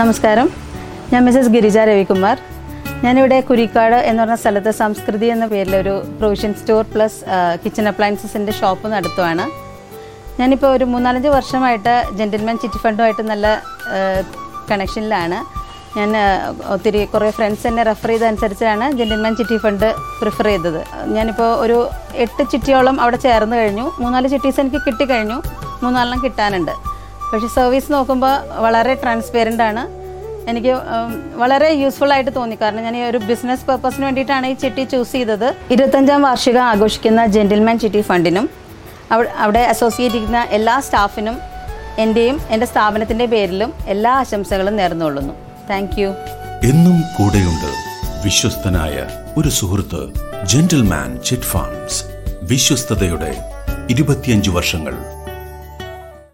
നമസ്കാരം, ഞാൻ മിസ്സസ് ഗിരിജ രവികുമാർ. ഞാനിവിടെ കുരിക്കാട് എന്ന് പറഞ്ഞ സ്ഥലത്ത് സംസ്കൃതി എന്ന പേരിലൊരു പ്രൊവിഷൻ സ്റ്റോർ പ്ലസ് കിച്ചൺ അപ്ലയൻസസിൻ്റെ ഷോപ്പ് നടത്തുവാണ്. ഞാനിപ്പോൾ ഒരു 3-4 വർഷമായിട്ട് ജെന്റിൽമാൻ ചിറ്റ് ഫണ്ടുമായിട്ട് നല്ല കണക്ഷനിലാണ്. ഞാൻ ഒത്തിരി കുറേ ഫ്രണ്ട്സ് എന്നെ റെഫർ ചെയ്തതനുസരിച്ചാണ് ജെന്റിൽമാൻ ചിറ്റ് ഫണ്ട് പ്രിഫർ ചെയ്തത്. ഞാനിപ്പോൾ ഒരു 8 ചിട്ടിയോളം അവിടെ ചേർന്ന് കഴിഞ്ഞു. 3-4 ചിട്ടീസ് എനിക്ക് കിട്ടിക്കഴിഞ്ഞു, 3-4 കിട്ടാനുണ്ട്. പക്ഷേ സർവീസ് നോക്കുമ്പോൾ വളരെ ട്രാൻസ്പെറൻ്റാണ്, എനിക്ക് വളരെ യൂസ്ഫുള്ളായിട്ട് തോന്നി. കാരണം ഞാൻ ഈ ഒരു ബിസിനസ് പർപ്പസിന് വേണ്ടിയിട്ടാണ് ഈ ചിട്ടി ചൂസ് ചെയ്തത്. 25ാം വാർഷികം ആഘോഷിക്കുന്ന ജെന്റിൽമാൻ ചിട്ടി ഫണ്ടിനും അവിടെ അസോസിയേറ്റ് ചെയ്യുന്ന എല്ലാ സ്റ്റാഫിനും എൻ്റെയും എൻ്റെ സ്ഥാപനത്തിൻ്റെ പേരിലും എല്ലാ ആശംസകളും നേർന്നുകൊള്ളുന്നു. Thank you. എന്നും കൂടെയുണ്ട് വിശ്വസ്തനായ ഒരു സുഹൃത്ത്. ജെന്റിൽമാൻ ചിറ്റ് ഫണ്ട്സ്, വിശ്വസ്തതയുടെ 25 വർഷങ്ങൾ.